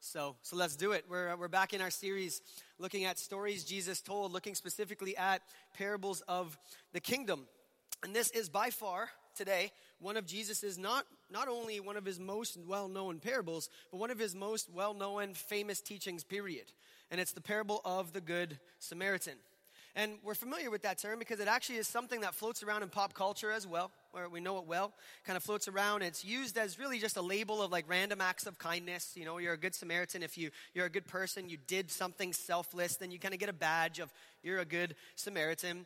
So let's do it. We're back in our series looking at stories Jesus told, looking specifically at parables of the kingdom. And this is by far today one of Jesus's not only one of his most well-known parables, but one of his most well-known famous teachings, period. And it's the parable of the Good Samaritan. And we're familiar with that term because it actually is something that floats around in pop culture as well, where we know it well, kind of floats around. It's used as really just a label of like random acts of kindness. You know, you're a good Samaritan. If you're a good person, you did something selfless, then you kind of get a badge of you're a good Samaritan,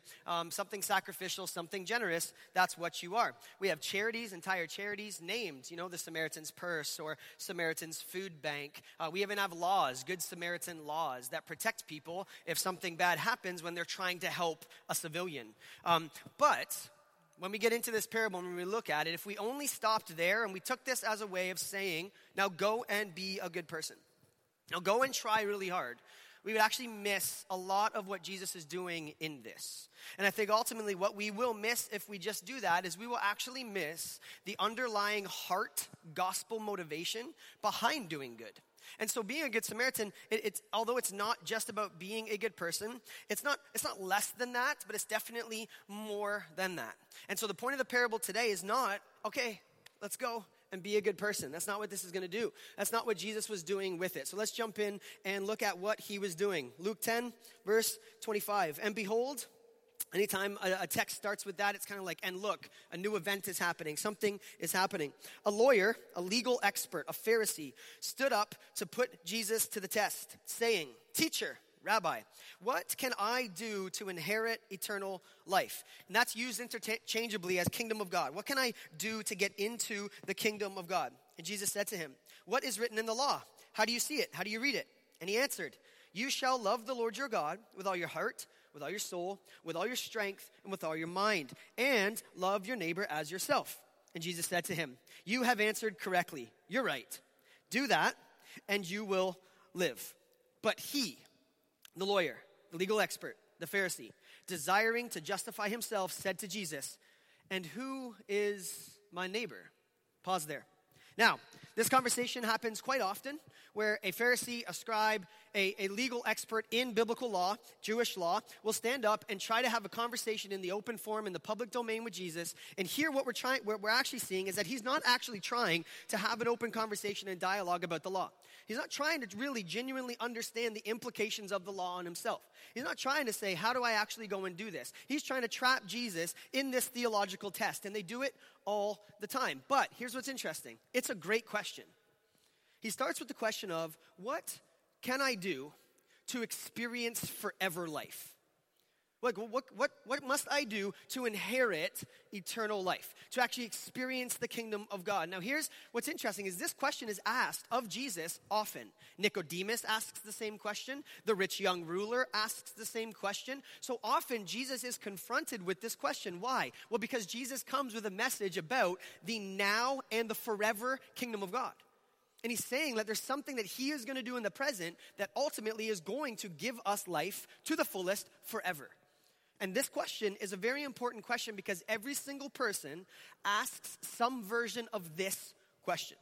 something sacrificial, something generous. That's what you are. We have charities, entire charities named, you know, the Samaritan's Purse or Samaritan's Food Bank. We even have laws, Good Samaritan laws that protect people if something bad happens when they're trying to help a civilian. But when we get into this parable and we look at it, if we only stopped there and we took this as a way of saying, now go and be a good person, now go and try really hard, we would actually miss a lot of what Jesus is doing in this. And I think ultimately what we will miss if we just do that is we will actually miss the underlying heart gospel motivation behind doing good. And so being a good Samaritan, it's although it's not just about being a good person, it's not less than that, but it's definitely more than that. And so the point of the parable today is not, okay, let's go and be a good person. That's not what this is going to do. That's not what Jesus was doing with it. So let's jump in and look at what he was doing. Luke 10, verse 25. And behold, anytime a text starts with that, it's kind of like, and look, a new event is happening. Something is happening. A lawyer, a legal expert, a Pharisee, stood up to put Jesus to the test, saying, "Teacher, Rabbi, what can I do to inherit eternal life?" And that's used interchangeably as kingdom of God. What can I do to get into the kingdom of God? And Jesus said to him, "What is written in the law? How do you see it? How do you read it?" And he answered, "You shall love the Lord your God with all your heart, with all your soul, with all your strength, and with all your mind, and love your neighbor as yourself." And Jesus said to him, "You have answered correctly. You're right. Do that, and you will live." But he, the lawyer, the legal expert, the Pharisee, desiring to justify himself, said to Jesus, "And who is my neighbor?" Pause there. Now, this conversation happens quite often where a Pharisee, a scribe, a legal expert in biblical law, Jewish law, will stand up and try to have a conversation in the open forum, in the public domain with Jesus. And here what we're actually seeing is that he's not actually trying to have an open conversation and dialogue about the law. He's not trying to really genuinely understand the implications of the law on himself. He's not trying to say, how do I actually go and do this? He's trying to trap Jesus in this theological test, and they do it all the time. But here's what's interesting. It's a great question. He starts with the question of, what can I do to experience forever life? Like, what must I do to inherit eternal life, to actually experience the kingdom of God? Now, here's what's interesting is this question is asked of Jesus often. Nicodemus asks the same question. The rich young ruler asks the same question. So often, Jesus is confronted with this question. Why? Well, because Jesus comes with a message about the now and the forever kingdom of God. And he's saying that there's something that he is going to do in the present that ultimately is going to give us life to the fullest forever. And this question is a very important question because every single person asks some version of this question.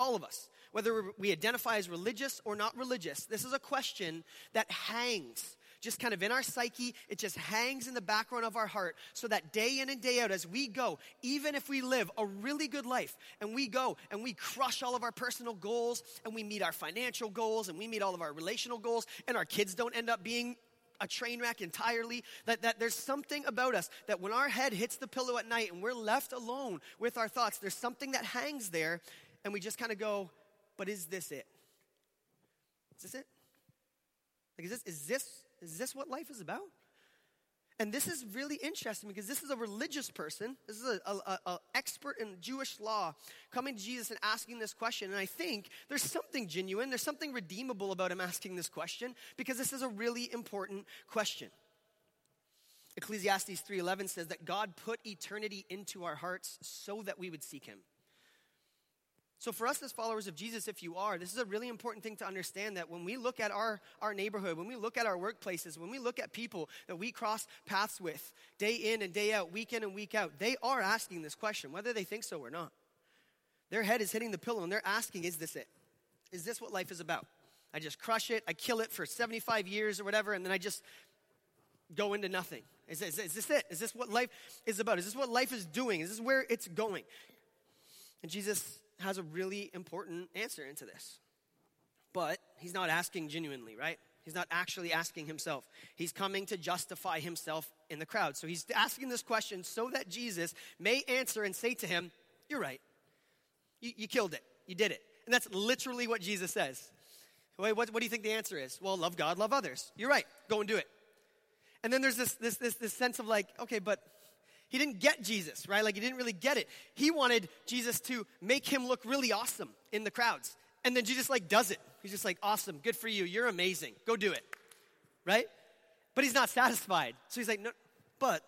All of us, whether we identify as religious or not religious, this is a question that hangs just kind of in our psyche. It just hangs in the background of our heart so that day in and day out as we go, even if we live a really good life and we go and we crush all of our personal goals and we meet our financial goals and we meet all of our relational goals and our kids don't end up being a train wreck entirely, that there's something about us that when our head hits the pillow at night and we're left alone with our thoughts, there's something that hangs there and we just kind of go, but is this it? Is this it? Like, is this what life is about? And this is really interesting because this is a religious person. This is an expert in Jewish law coming to Jesus and asking this question. And I think there's something genuine. There's something redeemable about him asking this question because this is a really important question. Ecclesiastes 3:11 says that God put eternity into our hearts so that we would seek him. So for us as followers of Jesus, if you are, this is a really important thing to understand that when we look at our neighborhood, when we look at our workplaces, when we look at people that we cross paths with day in and day out, week in and week out, they are asking this question, whether they think so or not. Their head is hitting the pillow and they're asking, is this it? Is this what life is about? I just crush it, I kill it for 75 years or whatever, and then I just go into nothing. Is this it? Is this what life is about? Is this what life is doing? Is this where it's going? And Jesus has a really important answer into this. But he's not asking genuinely, right? He's not actually asking himself. He's coming to justify himself in the crowd. So he's asking this question so that Jesus may answer and say to him, you're right. You killed it. You did it. And that's literally what Jesus says. Wait, what do you think the answer is? Well, love God, love others. You're right. Go and do it. And then there's this sense of like, okay, but he didn't get Jesus, right? Like he didn't really get it. He wanted Jesus to make him look really awesome in the crowds. And then Jesus like does it. He's just like, awesome, good for you. You're amazing. Go do it, right? But he's not satisfied. So he's like, no, but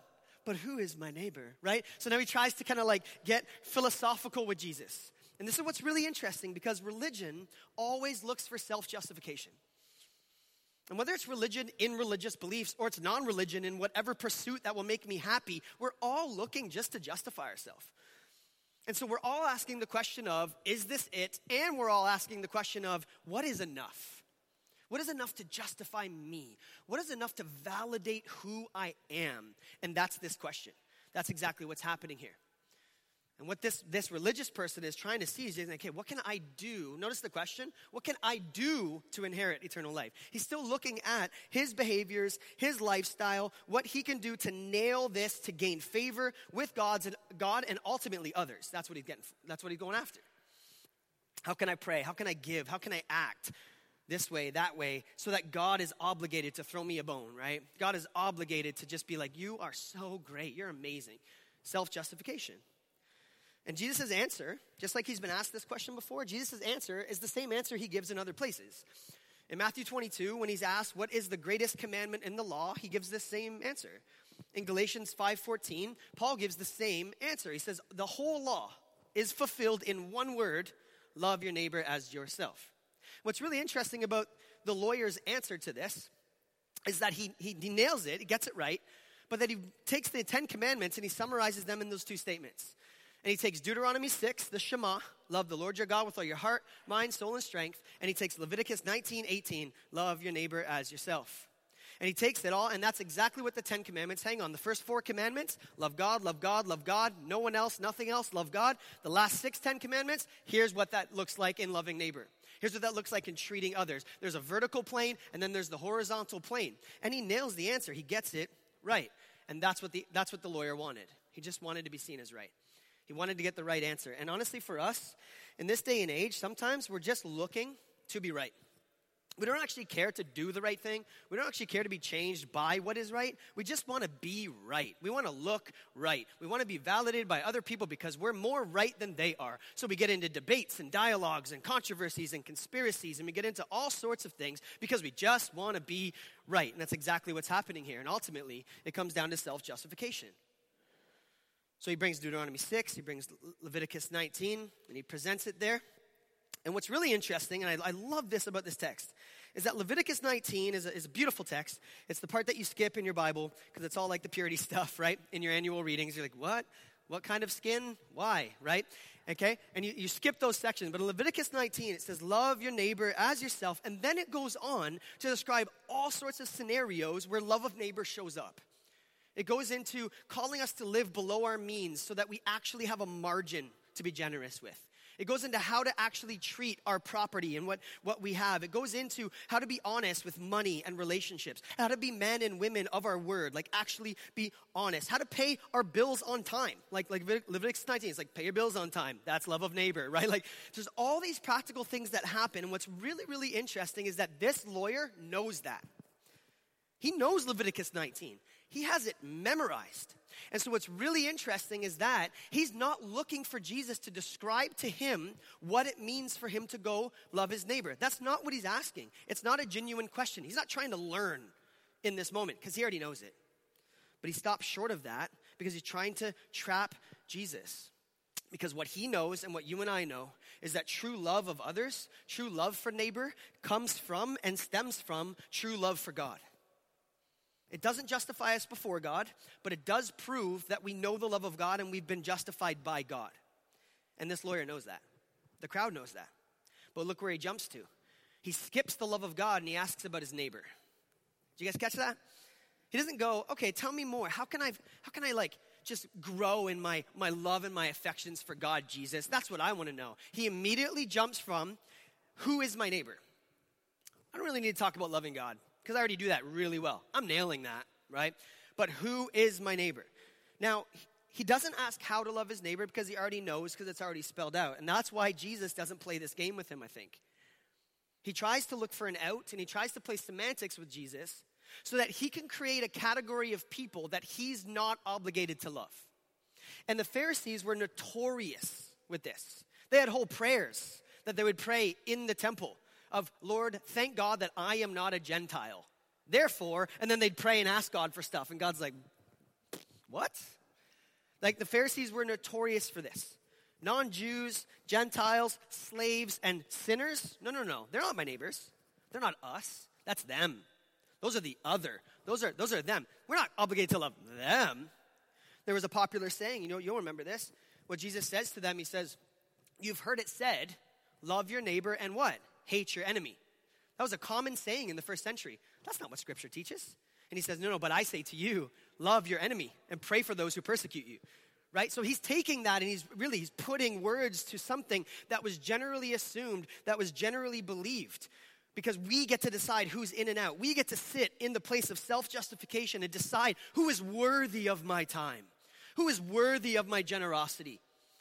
who is my neighbor, right? So now he tries to kind of like get philosophical with Jesus. And this is what's really interesting because religion always looks for self-justification. And whether it's religion in religious beliefs or it's non-religion in whatever pursuit that will make me happy, we're all looking just to justify ourselves. And so we're all asking the question of, is this it? And we're all asking the question of, what is enough? What is enough to justify me? What is enough to validate who I am? And that's this question. That's exactly what's happening here. And what this religious person is trying to see is, okay, what can I do? Notice the question. What can I do to inherit eternal life? He's still looking at his behaviors, his lifestyle, what he can do to nail this, to gain favor with God and ultimately others. That's what he's getting. That's what he's going after. How can I pray? How can I give? How can I act? This way, that way, so that God is obligated to throw me a bone, right? God is obligated to just be like, you are so great. You're amazing. Self-justification. And Jesus' answer, just like he's been asked this question before, Jesus' answer is the same answer he gives in other places. In Matthew 22, when he's asked, what is the greatest commandment in the law? He gives the same answer. In Galatians 5:14, Paul gives the same answer. He says, the whole law is fulfilled in one word, love your neighbor as yourself. What's really interesting about the lawyer's answer to this is that he nails it, he gets it right, but that he takes the 10 commandments and he summarizes them in those two statements. And he takes Deuteronomy 6, the Shema, love the Lord your God with all your heart, mind, soul, and strength. And he takes Leviticus 19:18, love your neighbor as yourself. And he takes it all, and that's exactly what the 10 commandments hang on. The first 4 commandments, love God, love God, love God, no one else, nothing else, love God. The last 6, 10 commandments, here's what that looks like in loving neighbor. Here's what that looks like in treating others. There's a vertical plane, and then there's the horizontal plane. And he nails the answer. He gets it right. And that's what the lawyer wanted. He just wanted to be seen as right. He wanted to get the right answer. And honestly, for us, in this day and age, sometimes we're just looking to be right. We don't actually care to do the right thing. We don't actually care to be changed by what is right. We just want to be right. We want to look right. We want to be validated by other people because we're more right than they are. So we get into debates and dialogues and controversies and conspiracies, and we get into all sorts of things because we just want to be right. And that's exactly what's happening here. And ultimately, it comes down to self-justification. So he brings Deuteronomy 6, he brings Leviticus 19, and he presents it there. And what's really interesting, and I love this about this text, is that Leviticus 19 is a beautiful text. It's the part that you skip in your Bible because it's all like the purity stuff, right? In your annual readings, you're like, what? What kind of skin? Why, right? Okay? And you skip those sections. But in Leviticus 19, it says, love your neighbor as yourself. And then it goes on to describe all sorts of scenarios where love of neighbor shows up. It goes into calling us to live below our means so that we actually have a margin to be generous with. It goes into how to actually treat our property and what we have. It goes into how to be honest with money and relationships, how to be men and women of our word, like actually be honest, how to pay our bills on time. Like Leviticus 19, it's like pay your bills on time. That's love of neighbor, right? Like there's all these practical things that happen. And what's really, really interesting is that this lawyer knows that. He knows Leviticus 19. He has it memorized. And so what's really interesting is that he's not looking for Jesus to describe to him what it means for him to go love his neighbor. That's not what he's asking. It's not a genuine question. He's not trying to learn in this moment because he already knows it. But he stops short of that because he's trying to trap Jesus. Because what he knows and what you and I know is that true love of others, true love for neighbor comes from and stems from true love for God. It doesn't justify us before God, but it does prove that we know the love of God and we've been justified by God. And this lawyer knows that. The crowd knows that. But look where he jumps to. He skips the love of God and he asks about his neighbor. Did you guys catch that? He doesn't go, okay, tell me more. How can I like just grow in my love and my affections for God, Jesus? That's what I want to know. He immediately jumps from, who is my neighbor? I don't really need to talk about loving God because I already do that really well. I'm nailing that, right? But who is my neighbor? Now, he doesn't ask how to love his neighbor because he already knows, because it's already spelled out. And that's why Jesus doesn't play this game with him, I think. He tries to look for an out and he tries to play semantics with Jesus so that he can create a category of people that he's not obligated to love. And the Pharisees were notorious with this. They had whole prayers that they would pray in the temple of, Lord, thank God that I am not a Gentile. Therefore, and then they'd pray and ask God for stuff. And God's like, what? Like, the Pharisees were notorious for this. Non-Jews, Gentiles, slaves, and sinners. No. They're not my neighbors. They're not us. That's them. Those are the other. Those are them. We're not obligated to love them. There was a popular saying, you'll remember this. What Jesus says to them, he says, you've heard it said, love your neighbor and what? Hate your enemy. That was a common saying in the first century. That's not what Scripture teaches. And he says, no, but I say to you, love your enemy and pray for those who persecute you, right? So he's taking that and he's putting words to something that was generally assumed, that was generally believed. Because we get to decide who's in and out. We get to sit in the place of self-justification and decide who is worthy of my time, who is worthy of my generosity,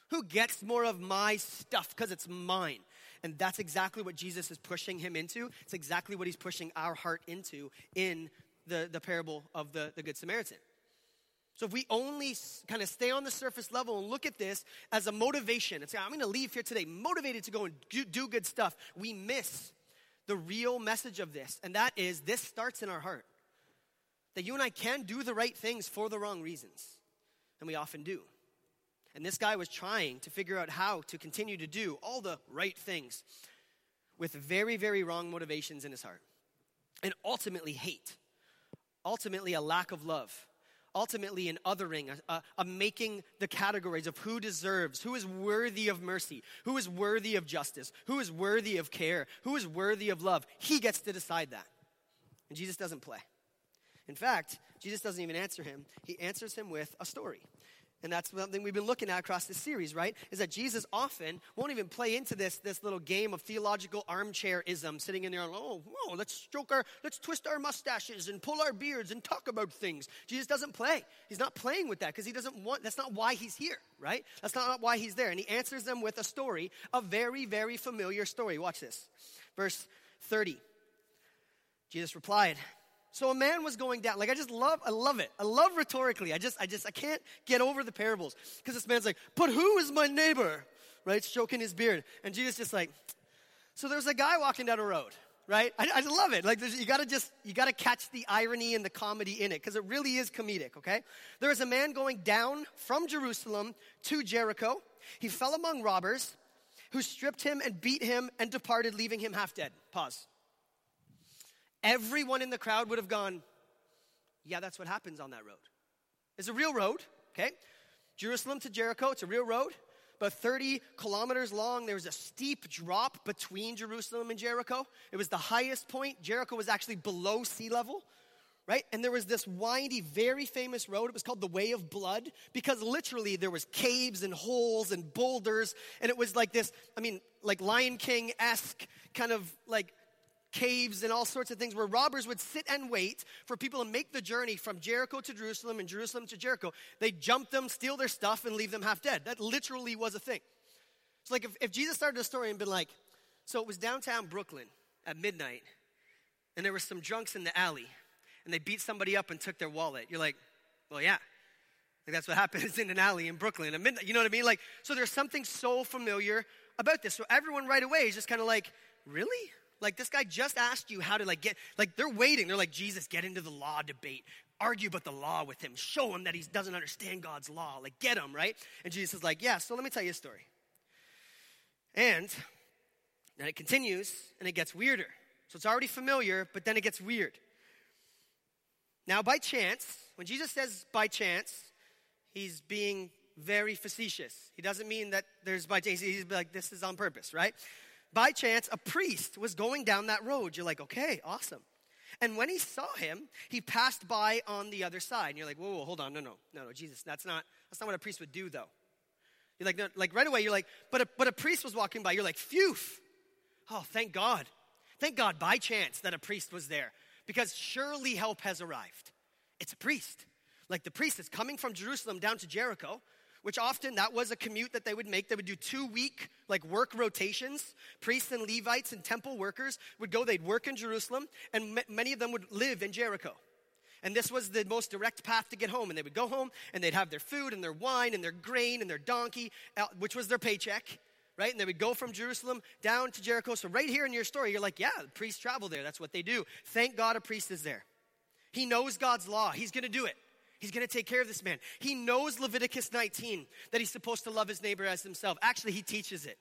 who gets more of my stuff because it's mine. And that's exactly what Jesus is pushing him into. It's exactly what he's pushing our heart into in the parable of the Good Samaritan. So if we only kind of stay on the surface level and look at this as a motivation, and say, I'm going to leave here today motivated to go and do good stuff, we miss the real message of this. And that is, this starts in our heart. That you and I can do the right things for the wrong reasons. And we often do. And this guy was trying to figure out how to continue to do all the right things with very, very wrong motivations in his heart. And ultimately hate. Ultimately a lack of love. Ultimately an othering, a making the categories of who deserves, who is worthy of mercy, who is worthy of justice, who is worthy of care, who is worthy of love. He gets to decide that. And Jesus doesn't play. In fact, Jesus doesn't even answer him. He answers him with a story. And that's something we've been looking at across this series, right? Is that Jesus often won't even play into this little game of theological armchairism, sitting in there, let's twist our mustaches and pull our beards and talk about things. Jesus doesn't play. He's not playing with that because that's not why he's here, right? That's not why he's there. And he answers them with a story, a very, very familiar story. Watch this. Verse 30. Jesus replied, so a man was going down. Like, I love it. I love rhetorically. I can't get over the parables. Because this man's like, but who is my neighbor? Right? Stroking his beard. And Jesus just like, so there's a guy walking down a road, right? I love it. Like, you gotta catch the irony and the comedy in it. Because it really is comedic, okay? There is a man going down from Jerusalem to Jericho. He fell among robbers who stripped him and beat him and departed, leaving him half dead. Pause. Everyone in the crowd would have gone, yeah, that's what happens on that road. It's a real road, okay? Jerusalem to Jericho, it's a real road. About 30 kilometers long, there was a steep drop between Jerusalem and Jericho. It was the highest point. Jericho was actually below sea level, right? And there was this windy, very famous road. It was called the Way of Blood because literally there was caves and holes and boulders. And it was like this, like Lion King-esque kind of like caves and all sorts of things where robbers would sit and wait for people to make the journey from Jericho to Jerusalem and Jerusalem to Jericho. They'd jump them, steal their stuff, and leave them half dead. That literally was a thing. It's like if Jesus started a story and been like, so it was downtown Brooklyn at midnight, and there were some drunks in the alley, and they beat somebody up and took their wallet. You're like, well, yeah. Like, that's what happens in an alley in Brooklyn at midnight. You know what I mean? Like, so there's something so familiar about this. So everyone right away is just kind of like, really? Like, this guy just asked you how to, like, get, like, they're waiting. They're like, Jesus, get into the law debate. Argue about the law with him. Show him that he doesn't understand God's law. Like, get him, right? And Jesus is like, yeah, so let me tell you a story. And then it continues, and it gets weirder. So it's already familiar, but then it gets weird. Now, by chance, when Jesus says by chance, he's being very facetious. He doesn't mean that there's by chance. He's like, this is on purpose, right? by chance, a priest was going down that road. You're like, okay, awesome. And when he saw him, he passed by on the other side. And you're like, whoa, hold on, no, Jesus, that's not what a priest would do, though. You're like, no, like right away, you're like, but a priest was walking by. You're like, phew, oh, thank God. Thank God by chance that a priest was there, because surely help has arrived. It's a priest. Like the priest is coming from Jerusalem down to Jericho, which often that was a commute that they would make. They would do 2-week like work rotations. Priests and Levites and temple workers would go, they'd work in Jerusalem, and many of them would live in Jericho. And this was the most direct path to get home. And they would go home and they'd have their food and their wine and their grain and their donkey, which was their paycheck, right? And they would go from Jerusalem down to Jericho. So right here in your story, you're like, yeah, the priests travel there. That's what they do. Thank God a priest is there. He knows God's law. He's going to do it. He's going to take care of this man. He knows Leviticus 19, that he's supposed to love his neighbor as himself. Actually, he teaches it.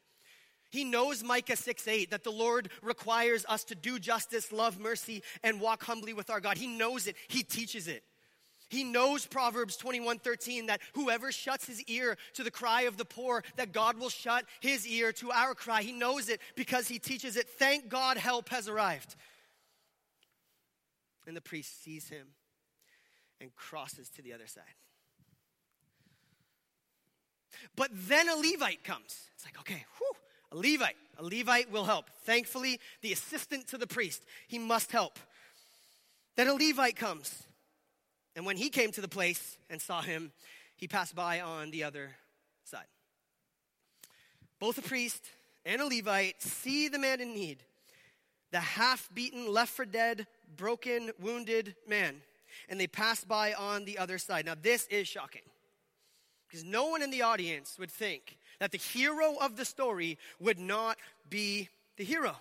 He knows Micah 6:8, that the Lord requires us to do justice, love mercy, and walk humbly with our God. He knows it. He teaches it. He knows Proverbs 21:13, that whoever shuts his ear to the cry of the poor, that God will shut his ear to our cry. He knows it because he teaches it. Thank God help has arrived. And the priest sees him and crosses to the other side. But then a Levite comes. It's like, okay, whew, a Levite will help. Thankfully, the assistant to the priest, he must help. Then a Levite comes. And when he came to the place and saw him, he passed by on the other side. Both a priest and a Levite see the man in need, the half-beaten, left for dead, broken, wounded man, and they pass by on the other side. Now, this is shocking, because no one in the audience would think that the hero of the story would not be the hero.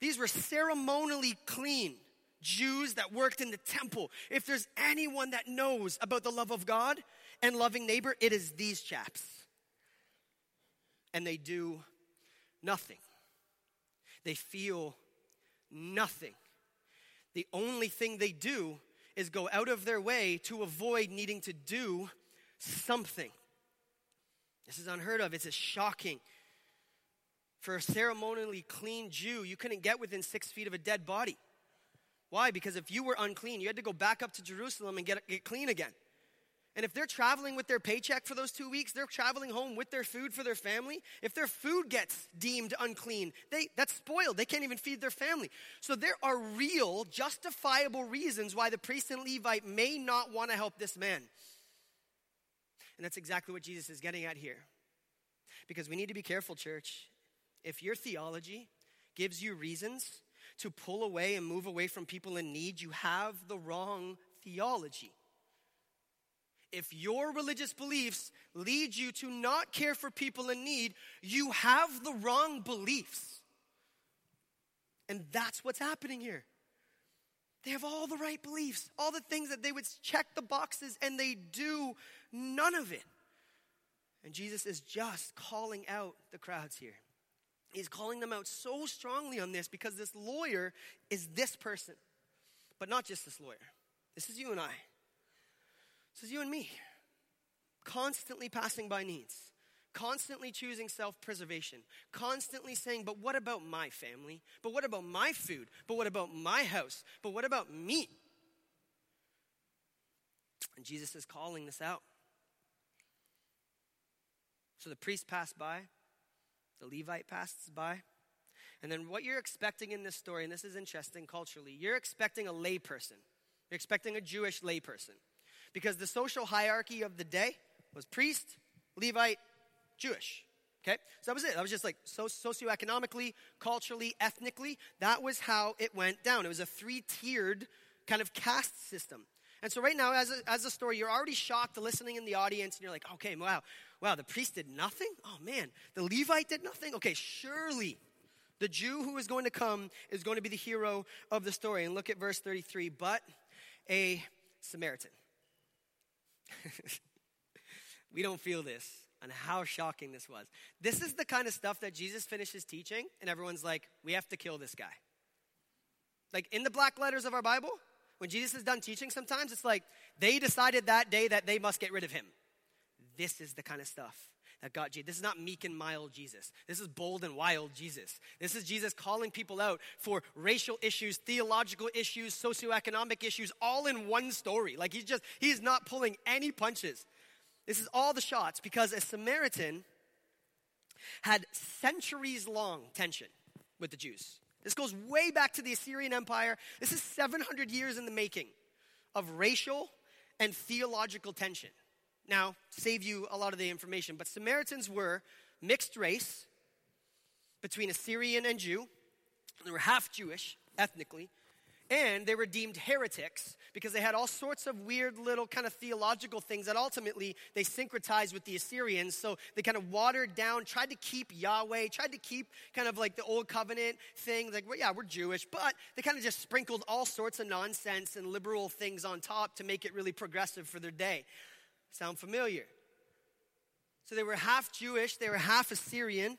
These were ceremonially clean Jews that worked in the temple. If there's anyone that knows about the love of God and loving neighbor, it is these chaps. And they do nothing. They feel nothing. The only thing they do is go out of their way to avoid needing to do something. This is unheard of. It's shocking. For a ceremonially clean Jew, you couldn't get within 6 feet of a dead body. Why? Because if you were unclean, you had to go back up to Jerusalem and get clean again. And if they're traveling with their paycheck for those 2 weeks, they're traveling home with their food for their family. If their food gets deemed unclean, that's spoiled. They can't even feed their family. So there are real, justifiable reasons why the priest and Levite may not want to help this man. And that's exactly what Jesus is getting at here. Because we need to be careful, church. If your theology gives you reasons to pull away and move away from people in need, you have the wrong theology. If your religious beliefs lead you to not care for people in need, you have the wrong beliefs. And that's what's happening here. They have all the right beliefs, all the things that they would check the boxes, and they do none of it. And Jesus is just calling out the crowds here. He's calling them out so strongly on this, because this lawyer is this person. But not just this lawyer. This is you and I. This is you and me, constantly passing by needs, constantly choosing self-preservation, constantly saying, but what about my family? But what about my food? But what about my house? But what about me? And Jesus is calling this out. So the priest passed by, the Levite passes by, and then what you're expecting in this story, and this is interesting culturally, you're expecting a lay person. You're expecting a Jewish lay person. Because the social hierarchy of the day was priest, Levite, Jewish. Okay? So that was it. That was just like socioeconomically, culturally, ethnically. That was how it went down. It was a 3-tiered kind of caste system. And so right now, as a story, you're already shocked listening in the audience. And you're like, okay, wow, the priest did nothing? Oh, man. The Levite did nothing? Okay, surely the Jew who is going to come is going to be the hero of the story. And look at verse 33. But a Samaritan. We don't feel this, and how shocking this was. This is the kind of stuff that Jesus finishes teaching, and everyone's like, we have to kill this guy. Like in the black letters of our Bible, when Jesus is done teaching sometimes, it's like, they decided that day that they must get rid of him. This is the kind of stuff that got Jesus. This is not meek and mild Jesus. This is bold and wild Jesus. This is Jesus calling people out for racial issues, theological issues, socioeconomic issues, all in one story. Like he's not pulling any punches. This is all the shots, because a Samaritan had centuries-long tension with the Jews. This goes way back to the Assyrian Empire. This is 700 years in the making of racial and theological tension. Now, save you a lot of the information, but Samaritans were mixed race between Assyrian and Jew. They were half Jewish ethnically, and they were deemed heretics because they had all sorts of weird little kind of theological things that ultimately they syncretized with the Assyrians. So they kind of watered down, tried to keep Yahweh, tried to keep kind of like the old covenant thing. Like, well, yeah, we're Jewish, but they kind of just sprinkled all sorts of nonsense and liberal things on top to make it really progressive for their day. Sound familiar? So they were half Jewish, they were half Assyrian.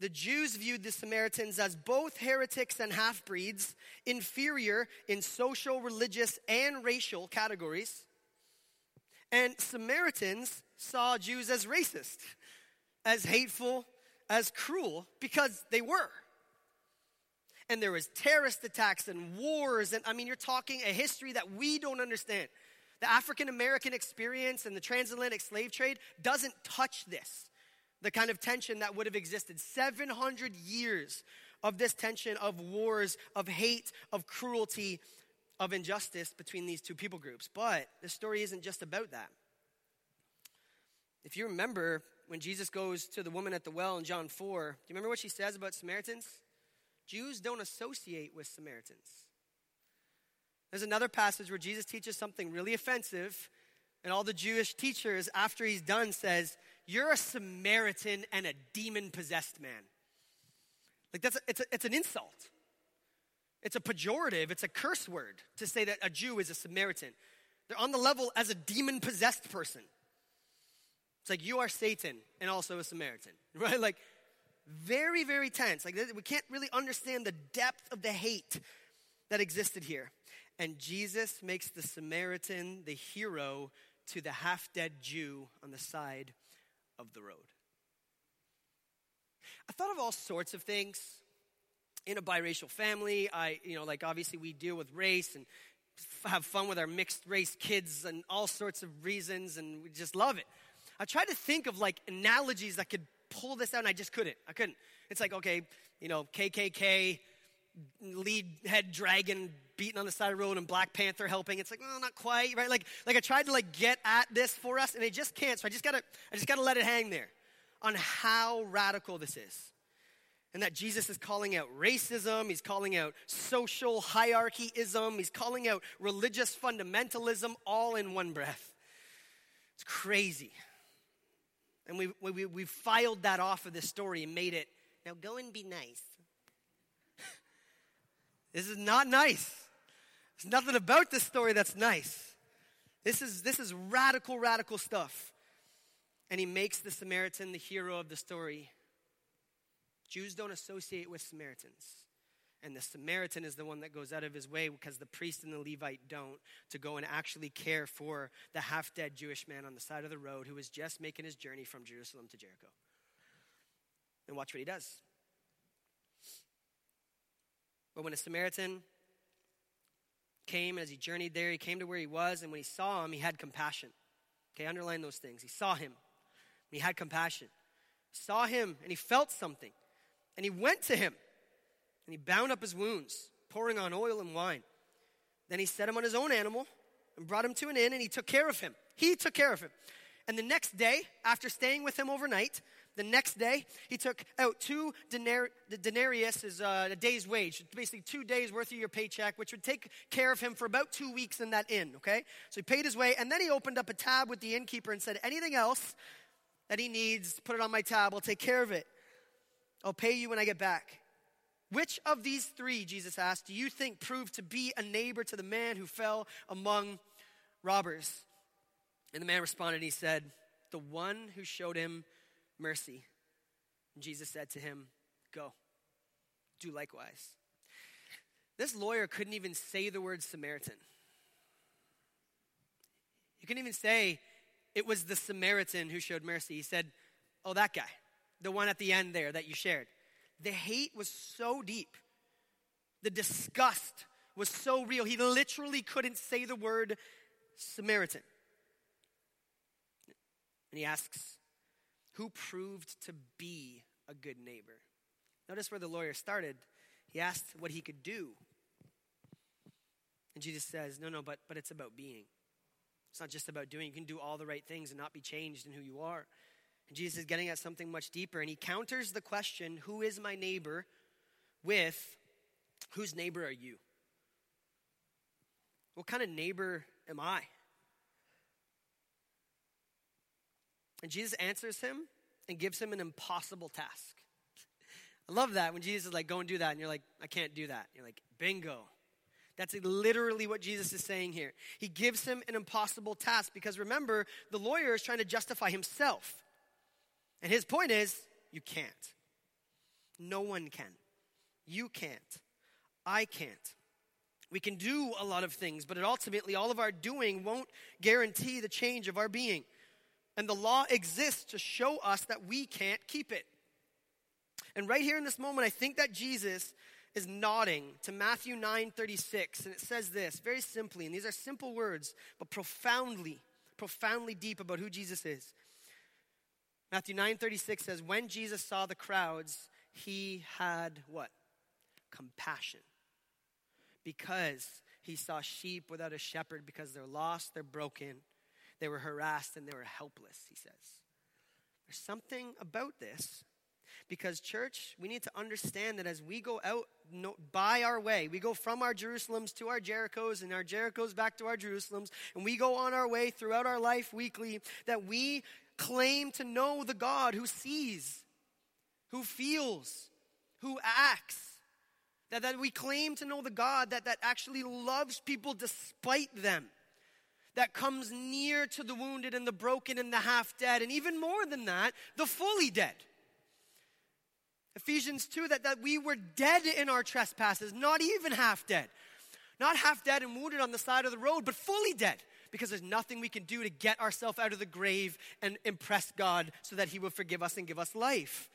The Jews viewed the Samaritans as both heretics and half-breeds, inferior in social, religious, and racial categories. And Samaritans saw Jews as racist, as hateful, as cruel, because they were. And there was terrorist attacks and wars, and I mean, you're talking a history that we don't understand. The African American experience and the transatlantic slave trade doesn't touch this. The kind of tension that would have existed. 700 years of this tension of wars, of hate, of cruelty, of injustice between these two people groups. But the story isn't just about that. If you remember when Jesus goes to the woman at the well in John 4, do you remember what she says about Samaritans? Jews don't associate with Samaritans. There's another passage where Jesus teaches something really offensive, and all the Jewish teachers, after he's done, says, "You're a Samaritan and a demon-possessed man." Like it's an insult. It's a pejorative. It's a curse word to say that a Jew is a Samaritan. They're on the level as a demon-possessed person. It's like, you are Satan and also a Samaritan, right? Like very, very tense. Like we can't really understand the depth of the hate that existed here. And Jesus makes the Samaritan the hero to the half-dead Jew on the side of the road. I thought of all sorts of things. In a biracial family, obviously we deal with race and have fun with our mixed race kids and all sorts of reasons, and we just love it. I tried to think of like analogies that could pull this out, and I just couldn't. It's like, okay, KKK, lead head dragon beaten on the side of the road, and Black Panther helping. It's like, well, not quite, right? Like I tried to get at this for us, and they just can't. So I just gotta let it hang there on how radical this is. And that Jesus is calling out racism, he's calling out social hierarchyism, he's calling out religious fundamentalism all in one breath. It's crazy. And we filed that off of this story and made it, now go and be nice. This is not nice. There's nothing about this story that's nice. This is radical, radical stuff. And he makes the Samaritan the hero of the story. Jews don't associate with Samaritans. And the Samaritan is the one that goes out of his way, because the priest and the Levite don't, to go and actually care for the half-dead Jewish man on the side of the road who is just making his journey from Jerusalem to Jericho. And watch what he does. But when a Samaritan came, as he journeyed there, he came to where he was, and when he saw him, he had compassion. Okay, underline those things. He saw him, and he had compassion. He saw him, and he felt something. And he went to him, and he bound up his wounds, pouring on oil and wine. Then he set him on his own animal and brought him to an inn, and he took care of him. And the next day, after staying with him overnight, he took out two denarii. The denarius is a day's wage, basically 2 days worth of your paycheck, which would take care of him for about 2 weeks in that inn, okay? So he paid his way, and then he opened up a tab with the innkeeper and said, anything else that he needs, put it on my tab, I'll take care of it. I'll pay you when I get back. Which of these three, Jesus asked, do you think proved to be a neighbor to the man who fell among robbers? And the man responded, and he said, the one who showed him mercy. And Jesus said to him, go, do likewise. This lawyer couldn't even say the word Samaritan. He couldn't even say it was the Samaritan who showed mercy. He said, oh, that guy, the one at the end there that you shared. The hate was so deep. The disgust was so real. He literally couldn't say the word Samaritan. And he asks, who proved to be a good neighbor? Notice where the lawyer started. He asked what he could do. And Jesus says, no, but it's about being. It's not just about doing. You can do all the right things and not be changed in who you are. And Jesus is getting at something much deeper. And he counters the question, who is my neighbor, with, whose neighbor are you? What kind of neighbor am I? And Jesus answers him and gives him an impossible task. I love that when Jesus is like, go and do that. And you're like, I can't do that. You're like, bingo. That's literally what Jesus is saying here. He gives him an impossible task because remember, the lawyer is trying to justify himself. And his point is, you can't. No one can. You can't. I can't. We can do a lot of things, but ultimately all of our doing won't guarantee the change of our being. And the law exists to show us that we can't keep it. And right here in this moment, I think that Jesus is nodding to Matthew 9:36. And it says this very simply, and these are simple words, but profoundly deep about who Jesus is. Matthew 9:36 says, when Jesus saw the crowds, he had what? Compassion. Because he saw sheep without a shepherd, because they're lost, they're broken, they were harassed, and they were helpless, he says. There's something about this. Because church, we need to understand that as we go out by our way, we go from our Jerusalems to our Jerichos and our Jerichos back to our Jerusalems, and we go on our way throughout our life weekly, that we claim to know the God who sees, who feels, who acts, that we claim to know the God that actually loves people despite them, that comes near to the wounded and the broken and the half dead, and even more than that, the fully dead. Ephesians 2, that we were dead in our trespasses, not even half dead. Not half dead and wounded on the side of the road, but fully dead. Because there's nothing we can do to get ourselves out of the grave and impress God so that he will forgive us and give us life.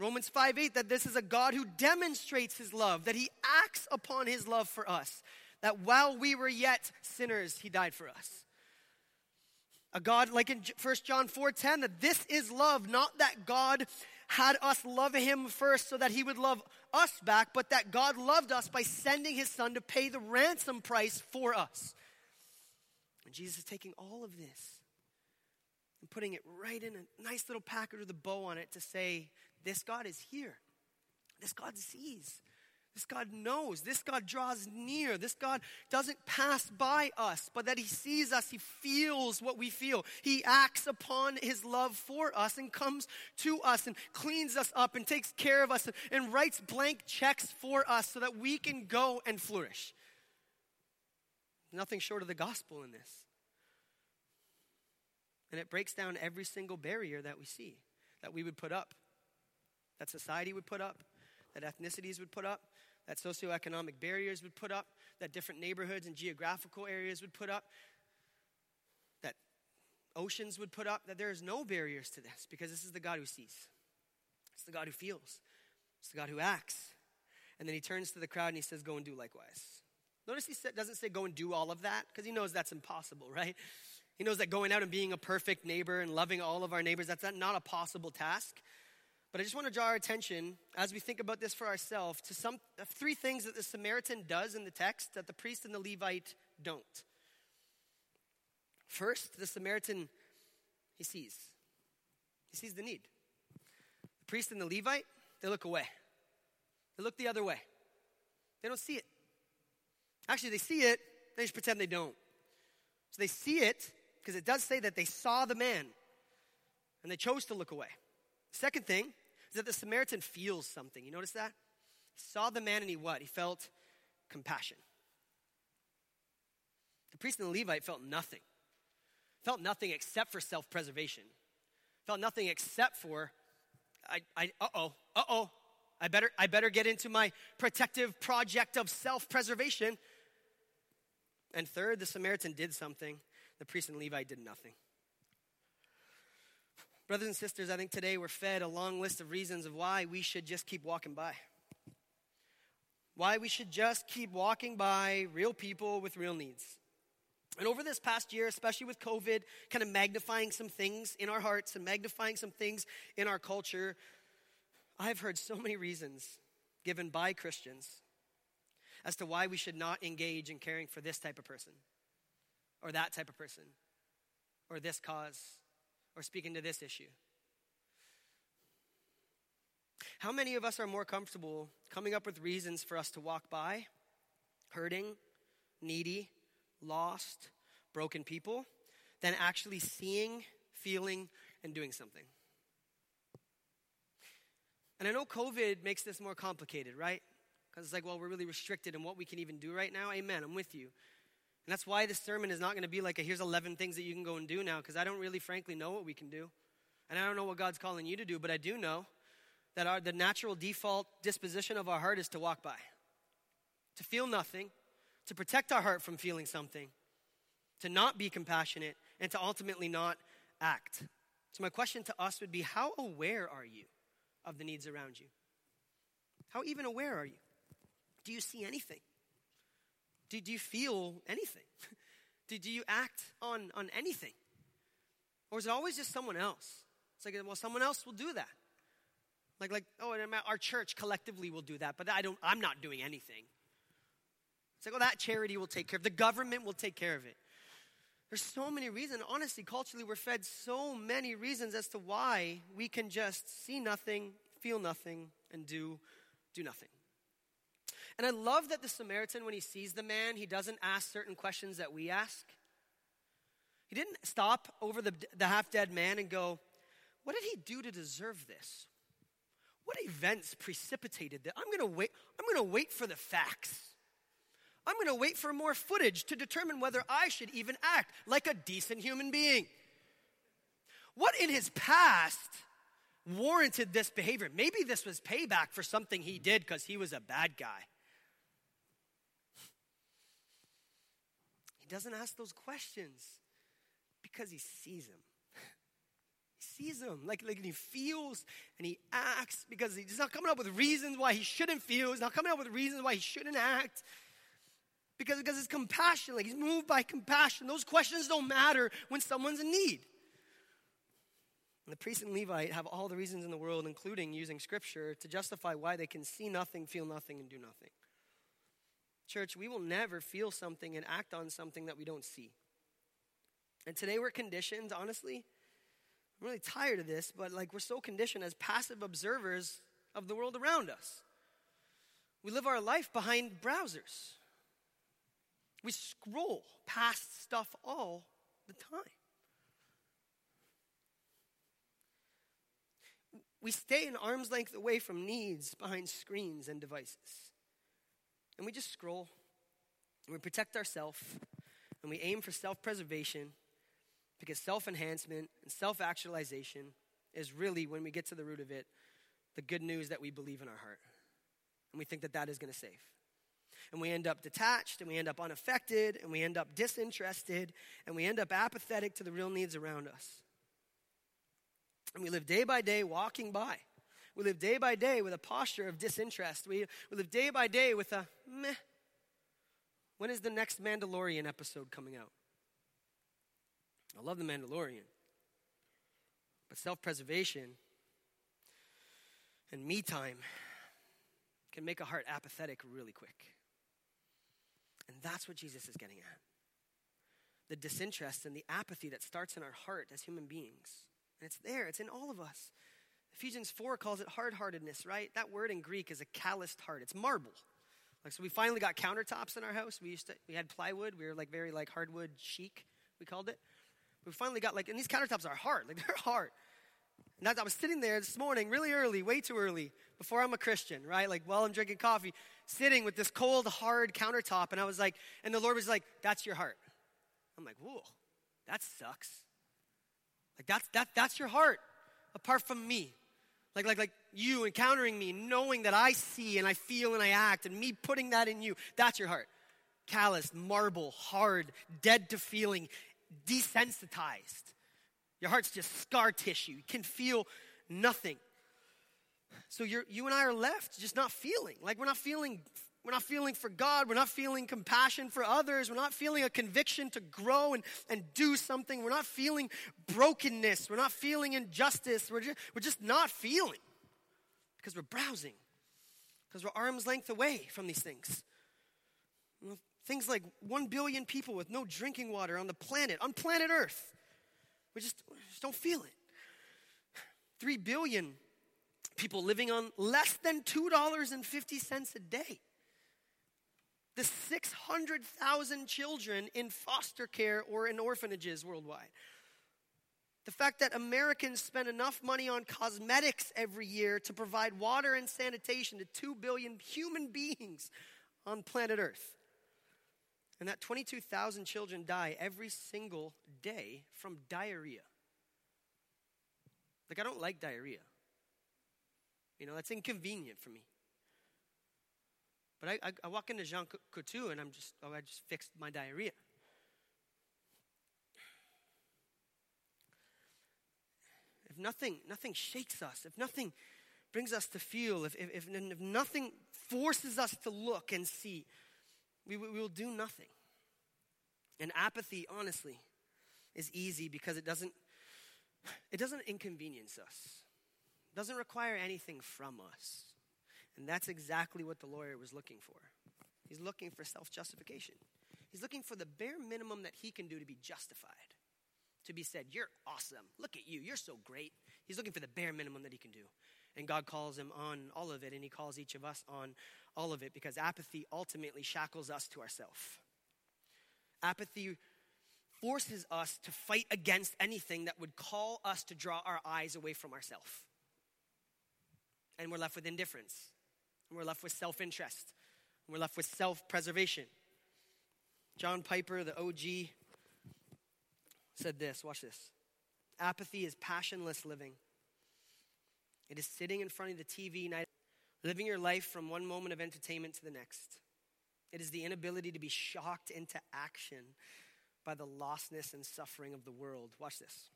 Romans 5:8, that this is a God who demonstrates his love, that he acts upon his love for us. That while we were yet sinners, he died for us. A God, like in 1 John 4:10, that this is love, not that God had us love him first so that he would love us back, but that God loved us by sending his son to pay the ransom price for us. And Jesus is taking all of this and putting it right in a nice little package with a bow on it to say, this God is here. This God sees. This God knows. This God draws near. This God doesn't pass by us, but that he sees us. He feels what we feel. He acts upon his love for us and comes to us and cleans us up and takes care of us and writes blank checks for us so that we can go and flourish. Nothing short of the gospel in this. And it breaks down every single barrier that we see, that we would put up, that society would put up, that ethnicities would put up, that socioeconomic barriers would put up, that different neighborhoods and geographical areas would put up, that oceans would put up, that there is no barriers to this because this is the God who sees. It's the God who feels. It's the God who acts. And then he turns to the crowd and he says, go and do likewise. Notice he doesn't say go and do all of that because he knows that's impossible, right? He knows that going out and being a perfect neighbor and loving all of our neighbors, that's not a possible task. But I just want to draw our attention, as we think about this for ourselves, to some three things that the Samaritan does in the text that the priest and the Levite don't. First, the Samaritan, he sees. He sees the need. The priest and the Levite, they look away. They look the other way. They don't see it. Actually, they see it, they just pretend they don't. So they see it, because it does say that they saw the man, and they chose to look away. Second thing, that the Samaritan feels something. You notice that? He saw the man and he what? He felt compassion. The priest and the Levite felt nothing. Felt nothing except for self-preservation. Felt nothing except for, I better get into my protective project of self-preservation. And third, the Samaritan did something. The priest and the Levite did nothing. Brothers and sisters, I think today we're fed a long list of reasons of why we should just keep walking by. Why we should just keep walking by real people with real needs. And over this past year, especially with COVID, kind of magnifying some things in our hearts and magnifying some things in our culture, I've heard so many reasons given by Christians as to why we should not engage in caring for this type of person or that type of person or this cause, or speaking to this issue. How many of us are more comfortable coming up with reasons for us to walk by hurting, needy, lost, broken people than actually seeing, feeling, and doing something? And I know COVID makes this more complicated, right? Because it's like, well, we're really restricted in what we can even do right now. Amen, I'm with you. And that's why this sermon is not going to be like, here's 11 things that you can go and do now, because I don't really, frankly, know what we can do. And I don't know what God's calling you to do, but I do know that the natural default disposition of our heart is to walk by, to feel nothing, to protect our heart from feeling something, to not be compassionate, and to ultimately not act. So my question to us would be, how aware are you of the needs around you? How even aware are you? Do you see anything? Do you feel anything? Do you act on anything? Or is it always just someone else? It's like, well, someone else will do that. Like oh, our church collectively will do that, but I'm not doing anything. It's like, well, that charity will take care of it. The government will take care of it. There's so many reasons. Honestly, culturally, we're fed so many reasons as to why we can just see nothing, feel nothing, and do nothing. And I love that the Samaritan, when he sees the man, he doesn't ask certain questions that we ask. He didn't stop over the half-dead man and go, what did he do to deserve this? What events precipitated that? I'm going to wait for the facts. I'm going to wait for more footage to determine whether I should even act like a decent human being. What in his past warranted this behavior? Maybe this was payback for something he did because he was a bad guy. He doesn't ask those questions because he sees him. He sees him, like he feels and he acts because he's not coming up with reasons why he shouldn't feel. He's not coming up with reasons why he shouldn't act because it's compassion. Like he's moved by compassion. Those questions don't matter when someone's in need. And the priest and Levite have all the reasons in the world, including using scripture, to justify why they can see nothing, feel nothing, and do nothing. Church, we will never feel something and act on something that we don't see. And today we're conditioned, honestly, I'm really tired of this, but we're so conditioned as passive observers of the world around us. We live our life behind browsers. We scroll past stuff all the time. We stay an arm's length away from needs behind screens and devices. And we just scroll, and we protect ourselves, and we aim for self-preservation because self-enhancement and self-actualization is really, when we get to the root of it, the good news that we believe in our heart. And we think that is going to save. And we end up detached, and we end up unaffected, and we end up disinterested, and we end up apathetic to the real needs around us. And we live day by day walking by. We live day by day with a posture of disinterest. We live day by day with a meh. When is the next Mandalorian episode coming out? I love the Mandalorian. But self-preservation and me time can make a heart apathetic really quick. And that's what Jesus is getting at. The disinterest and the apathy that starts in our heart as human beings. And it's there. It's in all of us. Ephesians 4 calls it hard-heartedness, right? That word in Greek is a calloused heart. It's marble. So we finally got countertops in our house. We had plywood. We were very hardwood chic, we called it. We finally got and these countertops are hard. They're hard. And I was sitting there this morning really early, way too early, before I'm a Christian, right? While I'm drinking coffee, sitting with this cold, hard countertop. And I was and the Lord was that's your heart. I'm whoa, that sucks. That's your heart, apart from me. You encountering me, knowing that I see and I feel and I act, and me putting that in you. That's your heart. Calloused, marble, hard, dead to feeling, desensitized. Your heart's just scar tissue. You can feel nothing. So you and I are left just not feeling. Like we're not feeling for God. We're not feeling compassion for others. We're not feeling a conviction to grow and do something. We're not feeling brokenness. We're not feeling injustice. We're just not feeling because we're browsing. Because we're arm's length away from these things. You know, things like 1 billion people with no drinking water on the planet, on planet Earth. We just don't feel it. 3 billion people living on less than $2.50 a day. The 600,000 children in foster care or in orphanages worldwide. The fact that Americans spend enough money on cosmetics every year to provide water and sanitation to 2 billion human beings on planet Earth. And that 22,000 children die every single day from diarrhea. Like, I don't like diarrhea. You know, that's inconvenient for me. But I walk into Jean Coutu and I just fixed my diarrhea. If nothing shakes us, if nothing brings us to feel, if nothing forces us to look and see, we will do nothing. And apathy, honestly, is easy because it doesn't inconvenience us. It doesn't require anything from us. And that's exactly what the lawyer was looking for. He's looking for self-justification. He's looking for the bare minimum that he can do to be justified. To be said, you're awesome. Look at you. You're so great. He's looking for the bare minimum that he can do. And God calls him on all of it, and he calls each of us on all of it because apathy ultimately shackles us to ourselves. Apathy forces us to fight against anything that would call us to draw our eyes away from ourselves. And we're left with indifference. And we're left with self-interest. And we're left with self-preservation. John Piper, the OG, said this, watch this. Apathy is passionless living. It is sitting in front of the TV night, living your life from one moment of entertainment to the next. It is the inability to be shocked into action by the lostness and suffering of the world. Watch this.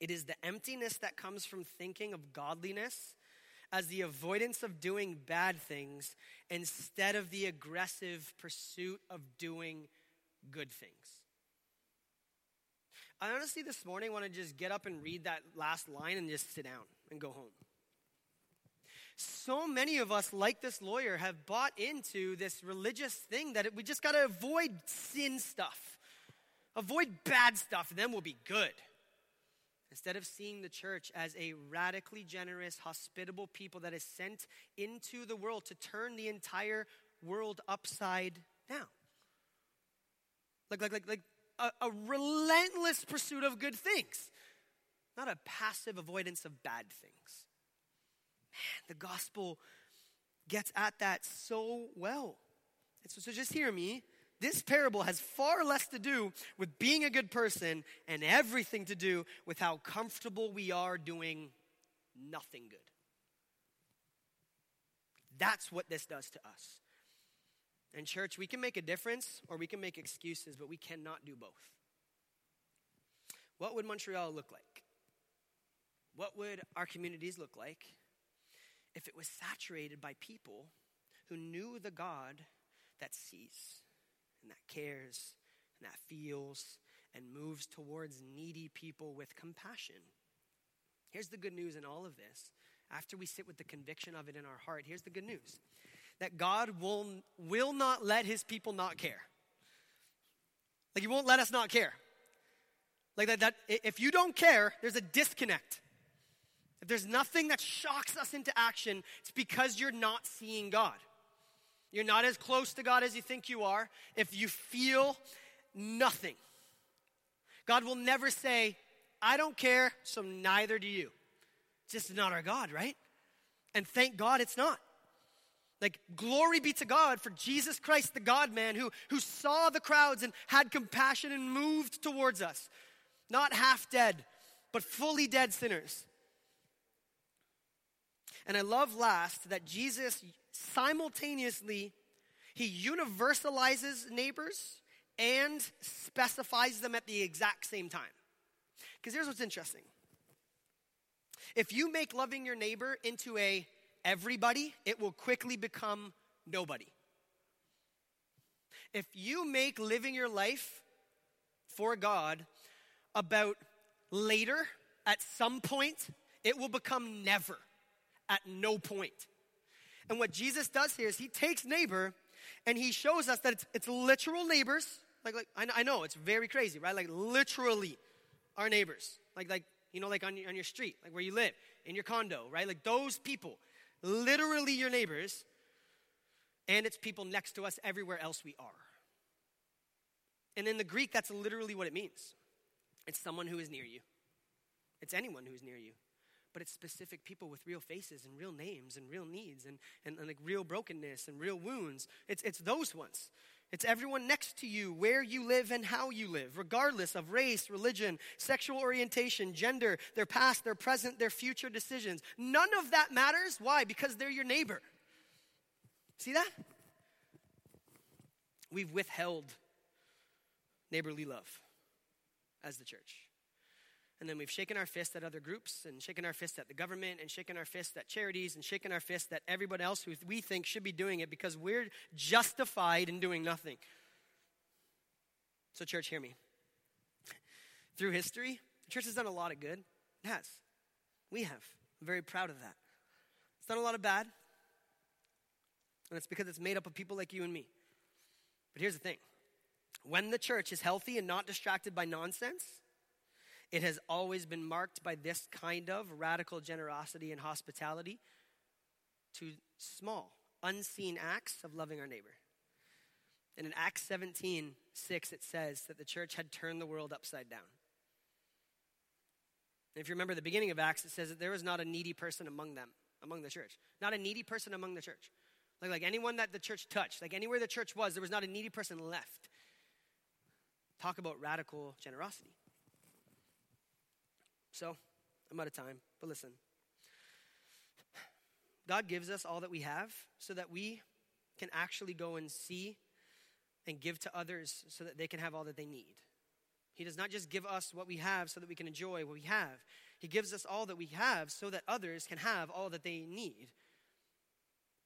It is the emptiness that comes from thinking of godliness as the avoidance of doing bad things instead of the aggressive pursuit of doing good things. I honestly this morning want to just get up and read that last line and just sit down and go home. So many of us, like this lawyer, have bought into this religious thing that we just got to avoid sin stuff. Avoid bad stuff and then we'll be good. Instead of seeing the church as a radically generous, hospitable people that is sent into the world to turn the entire world upside down. Like a relentless pursuit of good things, not a passive avoidance of bad things. Man, the gospel gets at that so well. And so just hear me. This parable has far less to do with being a good person and everything to do with how comfortable we are doing nothing good. That's what this does to us. And church, we can make a difference or we can make excuses, but we cannot do both. What would Montreal look like? What would our communities look like if it was saturated by people who knew the God that sees and that cares and that feels and moves towards needy people with compassion? Here's the good news in all of this. After we sit with the conviction of it in our heart, here's the good news. That God will not let his people not care. Like, he won't let us not care. Like that if you don't care, there's a disconnect. If there's nothing that shocks us into action, it's because you're not seeing God. You're not as close to God as you think you are if you feel nothing. God will never say, I don't care, so neither do you. It's just not our God, right? And thank God it's not. Like, glory be to God for Jesus Christ, the God-man, who saw the crowds and had compassion and moved towards us. Not half-dead, but fully dead sinners. And I love last that Jesus simultaneously, he universalizes neighbors and specifies them at the exact same time. Because here's what's interesting. If you make loving your neighbor into a everybody, it will quickly become nobody. If you make living your life for God about later, at some point, it will become never, at no point. And what Jesus does here is he takes neighbor and he shows us that it's literal neighbors. Like I know it's very crazy, right? Like literally our neighbors. Like you know, like on your street, like where you live, in your condo, right? Like those people, literally your neighbors, and it's people next to us everywhere else we are. And in the Greek, that's literally what it means. It's someone who is near you. It's anyone who is near you. But it's specific people with real faces and real names and real needs and like real brokenness and real wounds. It's those ones. It's everyone next to you, where you live and how you live, regardless of race, religion, sexual orientation, gender, their past, their present, their future decisions. None of that matters. Why? Because they're your neighbor. See that? We've withheld neighborly love as the church. And then we've shaken our fist at other groups and shaken our fist at the government and shaken our fist at charities and shaken our fist at everyone else who we think should be doing it because we're justified in doing nothing. So church, hear me. Through history, the church has done a lot of good. It has. We have. I'm very proud of that. It's done a lot of bad. And it's because it's made up of people like you and me. But here's the thing. When the church is healthy and not distracted by nonsense, it has always been marked by this kind of radical generosity and hospitality to small, unseen acts of loving our neighbor. And in Acts 17:6, it says that the church had turned the world upside down. And if you remember the beginning of Acts, it says that there was not a needy person among the church. Not a needy person among the church. Like anyone that the church touched, like anywhere the church was, there was not a needy person left. Talk about radical generosity. So, I'm out of time, but listen. God gives us all that we have so that we can actually go and see and give to others so that they can have all that they need. He does not just give us what we have so that we can enjoy what we have. He gives us all that we have so that others can have all that they need.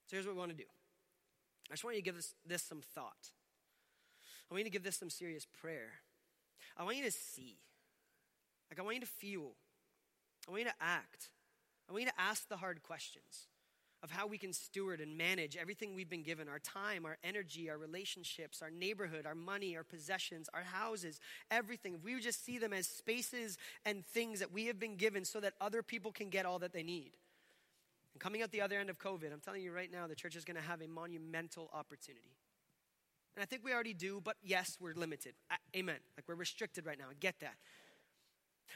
So here's what we want to do. I just want you to give this some thought. I want you to give this some serious prayer. I want you to see. Like I want you to feel. I want you to act. I want you to ask the hard questions of how we can steward and manage everything we've been given, our time, our energy, our relationships, our neighborhood, our money, our possessions, our houses, everything. If we would just see them as spaces and things that we have been given so that other people can get all that they need. And coming out the other end of COVID, I'm telling you right now, the church is going to have a monumental opportunity. And I think we already do, but yes, we're limited. Amen. Like we're restricted right now. I get that.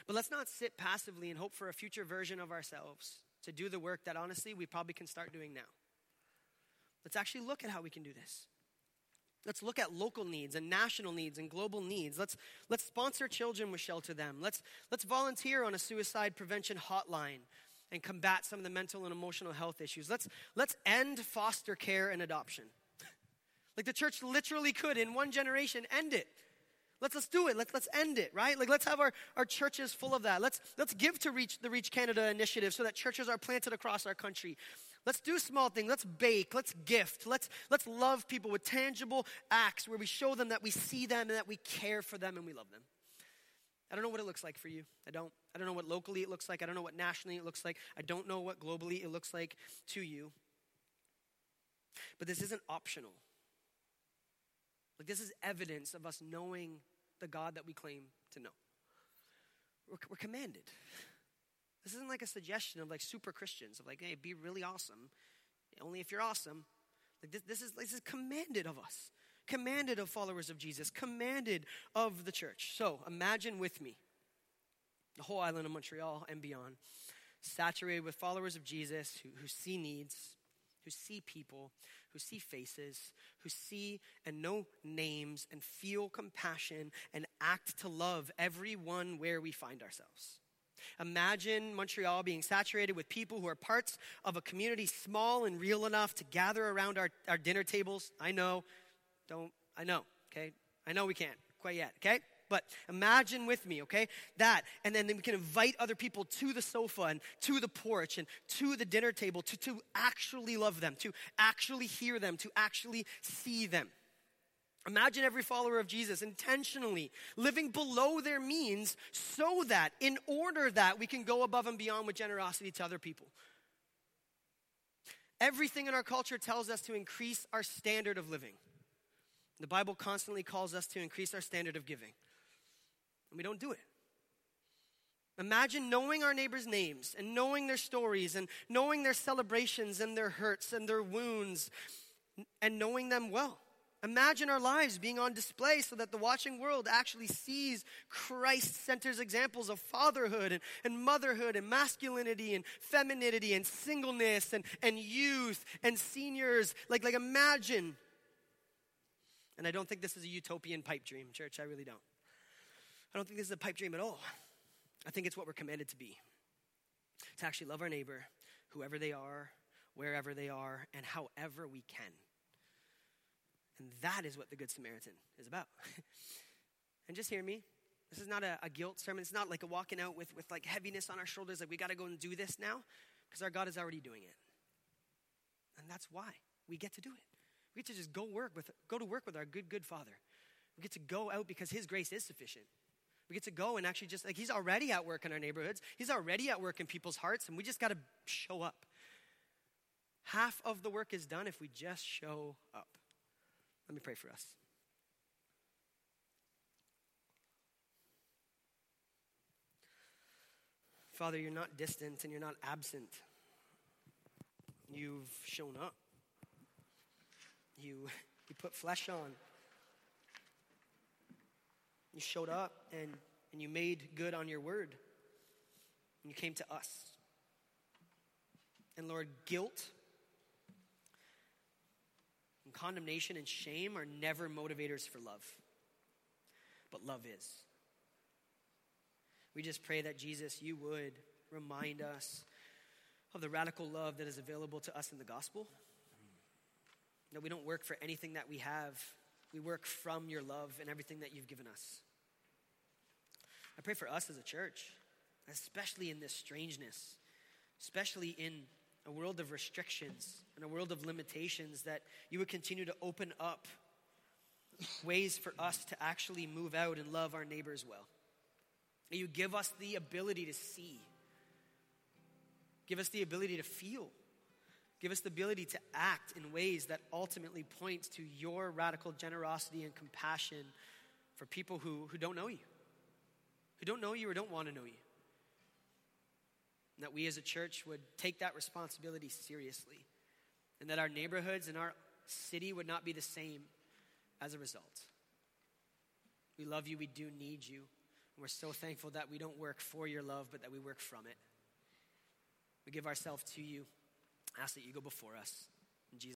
But let's not sit passively and hope for a future version of ourselves to do the work that honestly we probably can start doing now. Let's actually look at how we can do this. Let's look at local needs and national needs and global needs. Let's sponsor children with Shelter Them. Let's volunteer on a suicide prevention hotline and combat some of the mental and emotional health issues. Let's end foster care and adoption. Like the church literally could in one generation end it. Let's do it. Let's end it, right? Like let's have our churches full of that. Let's give to the Reach Canada initiative so that churches are planted across our country. Let's do small things. Let's bake. Let's gift. Let's love people with tangible acts where we show them that we see them and that we care for them and we love them. I don't know what it looks like for you. I don't know what locally it looks like. I don't know what nationally it looks like. I don't know what globally it looks like to you. But this isn't optional. Like this is evidence of us knowing the God that we claim to know. We're commanded. This isn't like a suggestion of like super Christians of like, hey, be really awesome. Only if you're awesome. Like this is commanded of us. Commanded of followers of Jesus. Commanded of the church. So imagine with me the whole island of Montreal and beyond, saturated with followers of Jesus who see needs, who see people, who see faces, who see and know names and feel compassion and act to love everyone where we find ourselves. Imagine Montreal being saturated with people who are parts of a community small and real enough to gather around our dinner tables. I know, okay? I know we can't quite yet, okay? but imagine with me, okay, that. And then we can invite other people to the sofa and to the porch and to the dinner table to actually love them, to actually hear them, to actually see them. Imagine every follower of Jesus intentionally living below their means so that, in order that, we can go above and beyond with generosity to other people. Everything in our culture tells us to increase our standard of living. The Bible constantly calls us to increase our standard of giving, and we don't do it. Imagine knowing our neighbors' names and knowing their stories and knowing their celebrations and their hurts and their wounds and knowing them well. Imagine our lives being on display so that the watching world actually sees Christ-centered examples of fatherhood and motherhood and masculinity and femininity and singleness and youth and seniors. Like imagine. And I don't think this is a utopian pipe dream, church. I really don't. I don't think this is a pipe dream at all. I think it's what we're commanded to be. To actually love our neighbor, whoever they are, wherever they are, and however we can. And that is what the Good Samaritan is about. And just hear me. This is not a guilt sermon. It's not like a walking out with like heaviness on our shoulders. Like we got to go and do this now because our God is already doing it. And that's why we get to do it. We get to just go to work with our good Father. We get to go out because his grace is sufficient. We get to go and actually just like he's already at work in our neighborhoods. He's already at work in people's hearts, and we just got to show up. Half of the work is done if we just show up. Let me pray for us. Father, you're not distant and you're not absent. You've shown up. You put flesh on. You showed up and you made good on your word. And you came to us. And Lord, guilt and condemnation and shame are never motivators for love. But love is. We just pray that Jesus, you would remind us of the radical love that is available to us in the gospel. That we don't work for anything that we have. We work from your love and everything that you've given us. I pray for us as a church, especially in this strangeness, especially in a world of restrictions and a world of limitations, that you would continue to open up ways for us to actually move out and love our neighbors well. That you give us the ability to see. Give us the ability to feel. Give us the ability to act in ways that ultimately points to your radical generosity and compassion for people who don't know you. Who don't know you or don't want to know you. And that we as a church would take that responsibility seriously. And that our neighborhoods and our city would not be the same as a result. We love you. We do need you. And we're so thankful that we don't work for your love, but that we work from it. We give ourselves to you. Ask that you go before us.